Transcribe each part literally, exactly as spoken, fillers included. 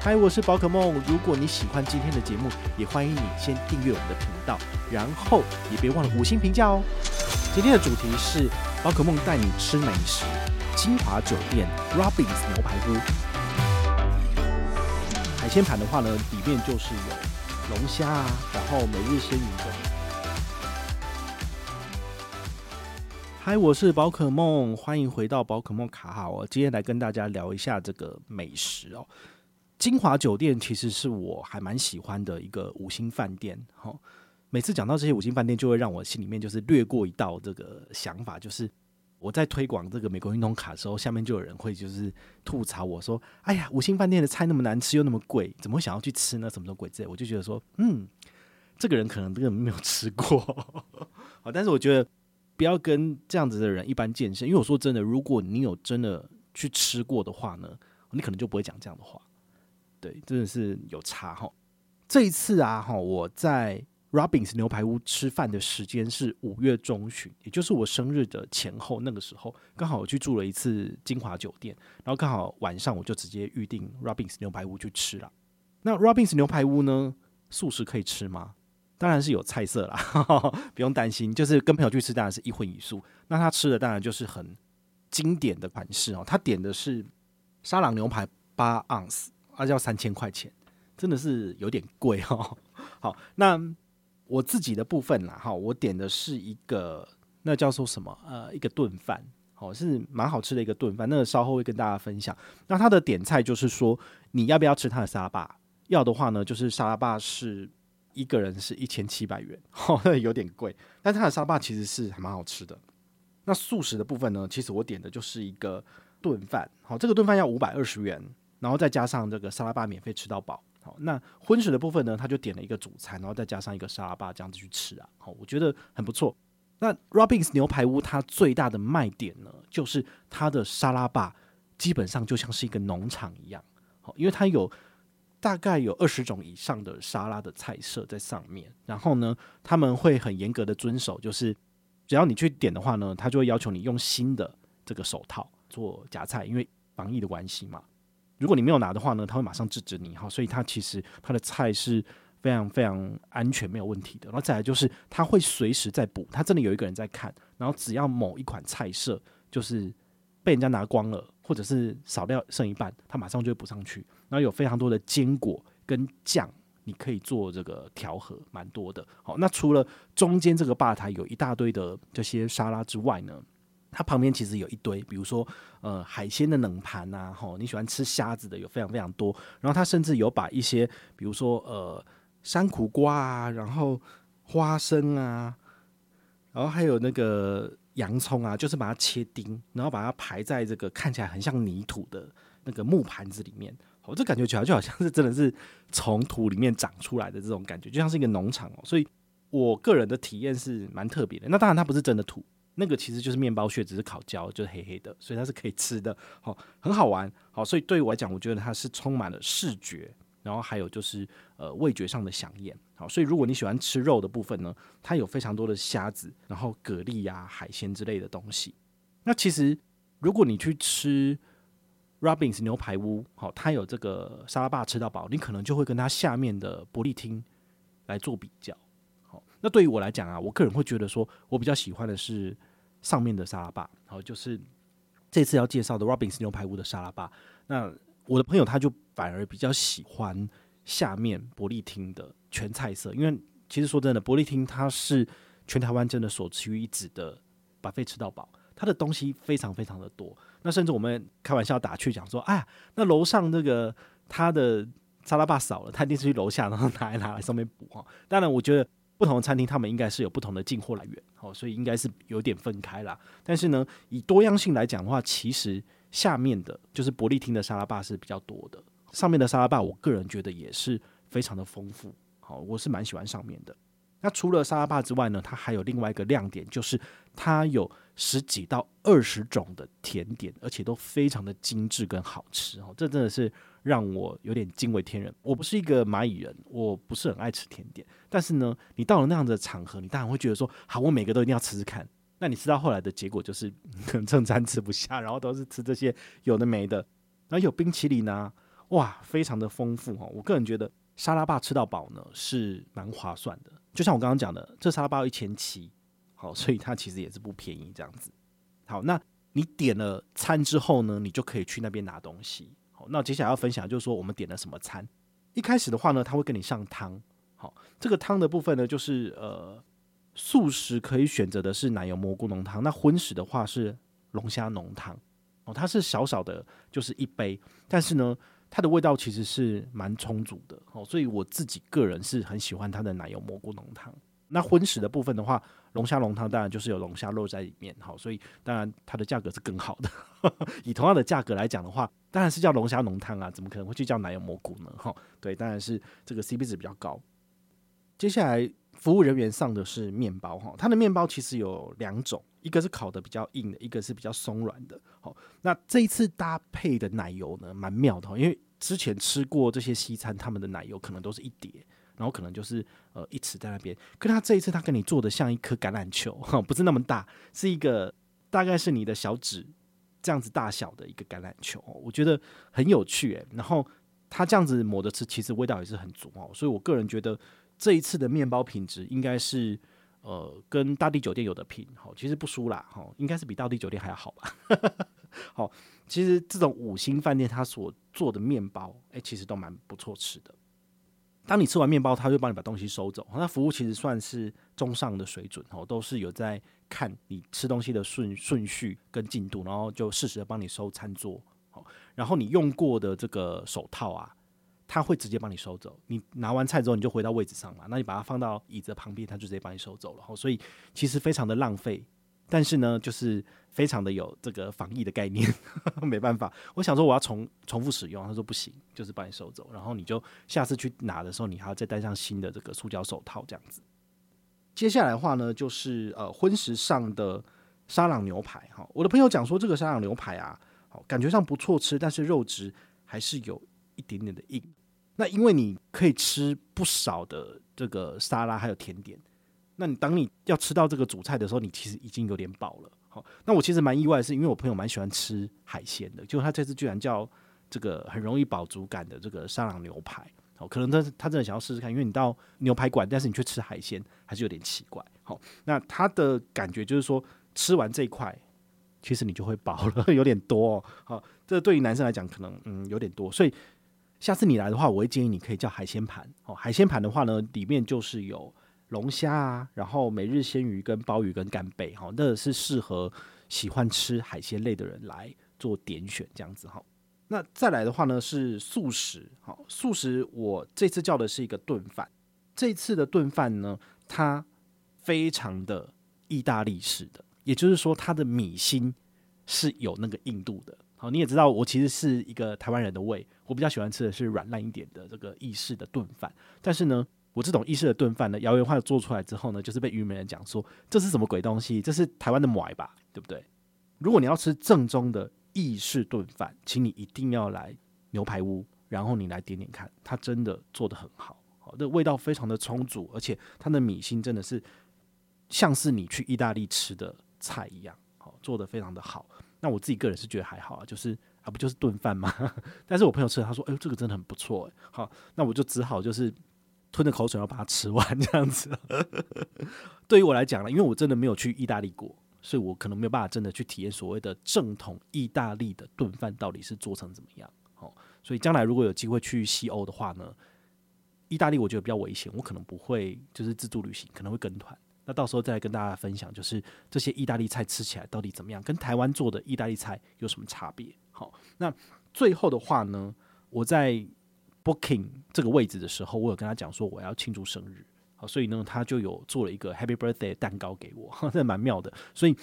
嗨，我是宝可梦。如果你喜欢今天的节目，也欢迎你先订阅我们的频道，然后也别忘了五星评价哦。今天的主题是宝可梦带你吃美食，金华酒店 Robin's 牛排屋。海鲜盘的话呢，里面就是有龙虾啊，然后每日鲜鱼等。嗨，我是宝可梦，欢迎回到宝可梦卡好哦。今天来跟大家聊一下这个美食哦。金华酒店其实是我还蛮喜欢的一个五星饭店，哦，每次讲到这些五星饭店，就会让我心里面就是掠过一道这个想法，就是我在推广这个美国运通卡的时候，下面就有人会就是吐槽我说：“哎呀，五星饭店的菜那么难吃又那么贵，怎么会想要去吃呢？什么什么鬼之类。”我就觉得说，嗯，这个人可能这个没有吃过。好，但是我觉得不要跟这样子的人一般见识，因为我说真的，如果你有真的去吃过的话呢，你可能就不会讲这样的话。对，真的是有差哈。这一次啊，我在 Robin's 牛排屋吃饭的时间是五月中旬，也就是我生日的前后。那个时候刚好我去住了一次金华酒店，然后刚好晚上我就直接预定 Robin's 牛排屋去吃了。那 Robin's 牛排屋呢，素食可以吃吗？当然是有菜色啦，呵呵，不用担心。就是跟朋友去吃，当然是一荤一素。那他吃的当然就是很经典的款式哦，他点的是沙朗牛排八盎司。啊，要三千块钱，真的是有点贵哦。好，那我自己的部分啦，我点的是一个那叫做什么呃，一个炖饭，好，是蛮好吃的一个炖饭。那个稍后会跟大家分享。那它的点菜就是说，你要不要吃它的沙拉吧？要的话呢，就是沙拉吧是一个人是一千七百元，有点贵。但它的沙拉吧其实是还蛮好吃的。那素食的部分呢，其实我点的就是一个炖饭，好，这个炖饭要五百二十元。然后再加上这个沙拉吧免费吃到饱。好，那荤食的部分呢，他就点了一个主餐，然后再加上一个沙拉吧，这样子去吃啊。好，我觉得很不错。那 Robin's 牛排屋它最大的卖点呢，就是它的沙拉吧基本上就像是一个农场一样。好，因为它有大概有二十种以上的沙拉的菜色在上面。然后呢，他们会很严格的遵守，就是只要你去点的话呢，他就会要求你用新的这个手套做夹菜，因为防疫的关系嘛。如果你没有拿的话呢，他会马上制止你。所以他其实他的菜是非常非常安全，没有问题的。然后再来就是他会随时在补，他真的有一个人在看。然后只要某一款菜色就是被人家拿光了，或者是少掉剩一半，他马上就会补上去。然后有非常多的坚果跟酱，你可以做这个调和，蛮多的。好，那除了中间这个吧台有一大堆的这些沙拉之外呢，它旁边其实有一堆，比如说呃海鲜的冷盘啊，吼，你喜欢吃虾子的有非常非常多。然后它甚至有把一些，比如说呃山苦瓜啊，然后花生啊，然后还有那个洋葱啊，就是把它切丁，然后把它排在这个看起来很像泥土的那个木盘子里面。我这感觉起来就好像是真的是从土里面长出来的这种感觉，就像是一个农场哦。所以我个人的体验是蛮特别的。那当然它不是真的土。那个其实就是面包屑，只是烤焦，就是黑黑的，所以它是可以吃的，哦，很好玩，哦，所以对我来讲，我觉得它是充满了视觉，然后还有就是呃味觉上的饗宴，哦，所以如果你喜欢吃肉的部分呢，它有非常多的虾子，然后蛤蜊啊、海鲜之类的东西。那其实如果你去吃 Robin's 牛排屋，哦，它有这个沙拉吧吃到饱，你可能就会跟它下面的伯利厅来做比较。那对于我来讲啊，我个人会觉得说，我比较喜欢的是上面的沙拉吧，好，就是这次要介绍的 Robin's 牛排屋的沙拉吧。那我的朋友他就反而比较喜欢下面伯利厅的全菜色，因为其实说真的，伯利厅它是全台湾真的首屈一指的buffet吃到饱，它的东西非常非常的多。那甚至我们开玩笑打趣讲说，哎呀，那楼上那个他的沙拉吧少了，他一定是去楼下然后拿来拿来上面补哈。当然，我觉得不同的餐厅他们应该是有不同的进货来源，所以应该是有点分开啦。但是呢，以多样性来讲的话，其实下面的就是伯利厅的沙拉吧是比较多的，上面的沙拉吧我个人觉得也是非常的丰富，好，我是蛮喜欢上面的。那除了沙拉吧之外呢，它还有另外一个亮点，就是它有十几到二十种的甜点，而且都非常的精致跟好吃，哦，这真的是让我有点惊为天人。我不是一个蚂蚁人，我不是很爱吃甜点，但是呢你到了那样的场合，你当然会觉得说好，我每个都一定要吃吃看。那你吃到后来的结果就是可能正餐吃不下，然后都是吃这些有的没的。然后有冰淇淋啊，哇，非常的丰富，哦，我个人觉得沙拉吧吃到饱呢是蛮划算的。就像我刚刚讲的，这沙拉吧要一千七，好，所以它其实也是不便宜这样子。好，那你点了餐之后呢，你就可以去那边拿东西。好，那接下来要分享就是说我们点了什么餐。一开始的话呢，它会跟你上汤。好，这个汤的部分呢，就是呃素食可以选择的是奶油蘑菇浓汤，那荤食的话是龙虾浓汤。哦，它是小小的，就是一杯，但是呢它的味道其实是蛮充足的，哦，所以我自己个人是很喜欢它的奶油蘑菇浓汤。那荤食的部分的话，龙虾浓汤当然就是有龙虾肉在里面，哦，所以当然它的价格是更好的以同样的价格来讲的话，当然是叫龙虾浓汤啊，怎么可能会去叫奶油蘑菇呢，哦，对，当然是这个 C P 值比较高。接下来服务人员上的是面包，哦，它的面包其实有两种，一个是烤的比较硬的，一个是比较松软的，哦，那这一次搭配的奶油呢蛮妙的，哦，因为之前吃过这些西餐，他们的奶油可能都是一碟，然后可能就是、呃、一匙在那边。可是他这一次他跟你做的像一颗橄榄球，不是那么大，是一个大概是你的小指这样子大小的一个橄榄球，我觉得很有趣耶。然后他这样子抹着吃，其实味道也是很足，所以我个人觉得这一次的面包品质应该是呃跟大地酒店有的拼，其实不输啦，应该是比大地酒店还要好吧好，其实这种五星饭店它所做的面包，欸，其实都蛮不错吃的。当你吃完面包，它就帮你把东西收走。那服务其实算是中上的水准，都是有在看你吃东西的 顺, 顺序跟进度，然后就适时的帮你收餐桌。然后你用过的这个手套啊，它会直接帮你收走。你拿完菜之后，你就回到位置上嘛，那你把它放到椅子旁边，它就直接帮你收走了。所以其实非常的浪费。但是呢，就是非常的有这个防疫的概念没办法，我想说我要 重, 重复使用，他说不行，就是把你收走，然后你就下次去拿的时候，你还要再戴上新的这个塑胶手套这样子。接下来的话呢，就是呃荤食上的沙朗牛排，哦，我的朋友讲说这个沙朗牛排啊，哦，感觉上不错吃，但是肉质还是有一点点的硬。那因为你可以吃不少的这个沙拉还有甜点，那你当你要吃到这个主菜的时候，你其实已经有点饱了。好，那我其实蛮意外的是，因为我朋友蛮喜欢吃海鲜的，结果他这次居然叫这个很容易饱足感的这个沙朗牛排。好，可能 他, 他真的想要试试看，因为你到牛排馆，但是你却吃海鲜，还是有点奇怪。好，那他的感觉就是说，吃完这一块，其实你就会饱了，有点多，哦。好，这对于男生来讲，可能嗯有点多，所以下次你来的话，我会建议你可以叫海鲜盘。好，海鲜盘的话呢，里面就是有龙虾啊，然后每日鲜鱼跟鲍鱼跟干贝，哦，那是适合喜欢吃海鲜类的人来做点选这样子，哦。那再来的话呢是素食，哦，素食我这次叫的是一个炖饭。这次的炖饭呢，它非常的意大利式的，也就是说它的米心是有那个硬度的。好，你也知道我其实是一个台湾人的胃，我比较喜欢吃的是软烂一点的这个意式的炖饭，但是呢我这种意式的炖饭呢，姚元化做出来之后呢，就是被渔民人讲说这是什么鬼东西，这是台湾的糜吧，对不对？如果你要吃正宗的意式炖饭，请你一定要来牛排屋，然后你来点点看，它真的做得很好，好，这味道非常的充足，而且它的米心真的是像是你去意大利吃的菜一样，好，做得非常的好。那我自己个人是觉得还好啊，就是啊不就是炖饭吗？但是我朋友吃了，他说哎呦这个真的很不错，欸，好，那我就只好就是吞着口水要把它吃完这样子对于我来讲呢，因为我真的没有去意大利过，所以我可能没有办法真的去体验所谓的正统意大利的炖饭到底是做成怎么样，哦，所以将来如果有机会去西欧的话呢，意大利我觉得比较危险，我可能不会就是自助旅行，可能会跟团，那到时候再来跟大家分享就是这些意大利菜吃起来到底怎么样，跟台湾做的意大利菜有什么差别。好，那最后的话呢，我在Booking 这个位置的时候，我有跟他讲说我要庆祝生日，好，所以呢他就有做了一个 Happy Birthday 蛋糕给我，真的蛮妙的。所以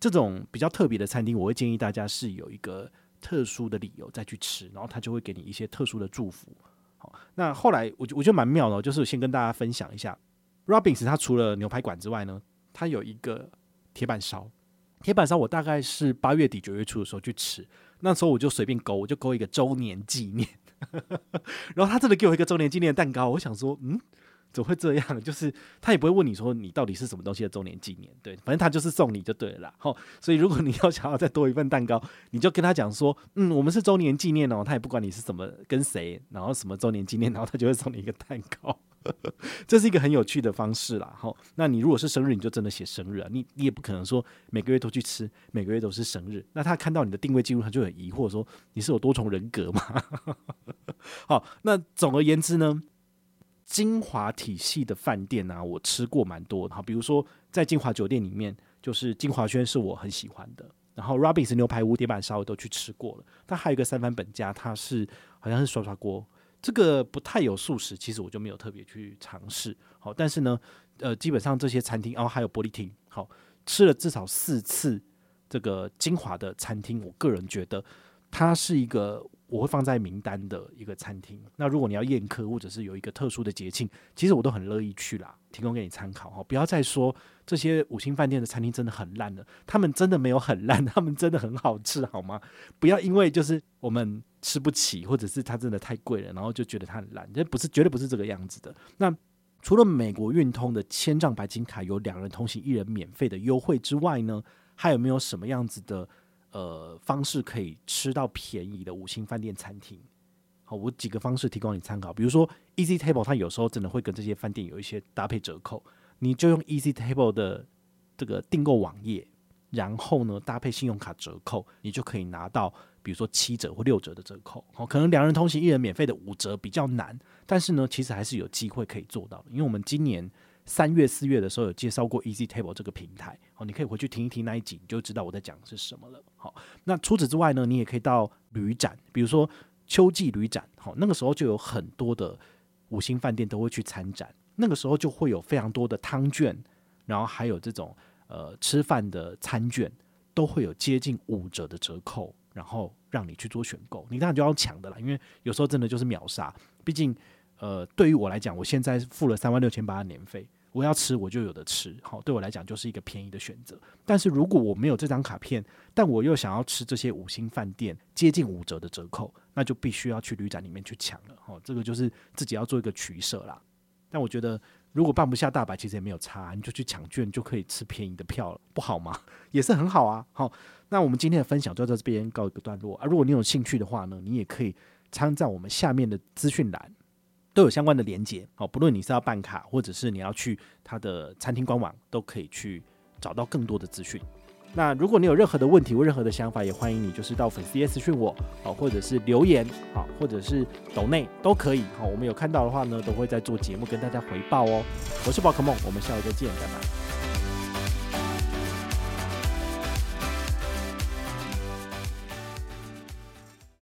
这种比较特别的餐厅，我会建议大家是有一个特殊的理由再去吃，然后他就会给你一些特殊的祝福。好，那后来我我觉得蛮妙的，就是我先跟大家分享一下 Robin's 它除了牛排馆之外呢，它有一个铁板烧。铁板烧我大概是八月底九月初的时候去吃，那时候我就随便勾，我就勾一个周年纪念然后他真的给我一个周年纪念蛋糕，我想说嗯怎么会这样，就是他也不会问你说你到底是什么东西的周年纪念，对，反正他就是送你就对了啦。哦，所以如果你要想要再多一份蛋糕，你就跟他讲说嗯我们是周年纪念哦，他也不管你是什么跟谁然后什么周年纪念，然后他就会送你一个蛋糕这是一个很有趣的方式啦。哦，那你如果是生日你就真的写生日啊，你你也不可能说每个月都去吃，每个月都是生日，那他看到你的定位记录他就很疑惑说你是有多重人格吗好，那总而言之呢，金华体系的饭店啊，我吃过蛮多的。好，比如说在金华酒店里面，就是金华轩是我很喜欢的，然后 Robin's 牛排屋、铁板烧都去吃过了。但还有一个三番本家，它是好像是涮涮锅，这个不太有素食，其实我就没有特别去尝试。好，但是呢，呃，基本上这些餐厅，然后还有玻璃厅，好，吃了至少四次这个金华的餐厅，我个人觉得它是一个我会放在名单的一个餐厅。那如果你要宴客或者是有一个特殊的节庆，其实我都很乐意去啦，提供给你参考。不要再说这些五星饭店的餐厅真的很烂了，他们真的没有很烂，他们真的很好吃好吗？不要因为就是我们吃不起或者是它真的太贵了，然后就觉得它很烂，这不是，绝对不是这个样子的。那除了美国运通的千丈白金卡有两人同行一人免费的优惠之外呢，还有没有什么样子的呃，方式可以吃到便宜的五星饭店餐厅？好，我几个方式提供你参考。比如说 Easy Table 它有时候真的会跟这些饭店有一些搭配折扣，你就用 Easy Table 的这个订购网页，然后呢搭配信用卡折扣，你就可以拿到比如说七折或六折的折扣。好，可能两人同行一人免费的五折比较难，但是呢其实还是有机会可以做到的，因为我们今年三月四月的时候有介绍过 Easy Table 这个平台，你可以回去听一听那一集，你就知道我在讲的是什么了。好，那除此之外呢，你也可以到旅展，比如说秋季旅展，那个时候就有很多的五星饭店都会去参展，那个时候就会有非常多的汤券，然后还有这种、呃、吃饭的餐券都会有接近五折的折扣，然后让你去做选购，你当然就要抢的啦，因为有时候真的就是秒杀。毕竟、呃、对于我来讲，我现在付了三万六千八的年费，我要吃我就有的吃，好，对我来讲就是一个便宜的选择。但是如果我没有这张卡片，但我又想要吃这些五星饭店接近五折的折扣，那就必须要去旅展里面去抢了。好，这个就是自己要做一个取舍啦。但我觉得如果办不下大白，其实也没有差，你就去抢券就可以吃便宜的票了，不好吗？也是很好啊。好，那我们今天的分享就到这边告一个段落啊。如果你有兴趣的话呢，你也可以参照我们下面的资讯栏，都有相关的连结，不论你是要办卡或者是你要去他的餐厅官网，都可以去找到更多的资讯。那如果你有任何的问题或任何的想法，也欢迎你就是到粉丝页私讯我，或者是留言，或者是抖内都可以，我们有看到的话呢都会在做节目跟大家回报哦。我是宝可梦，我们下回再见，拜拜。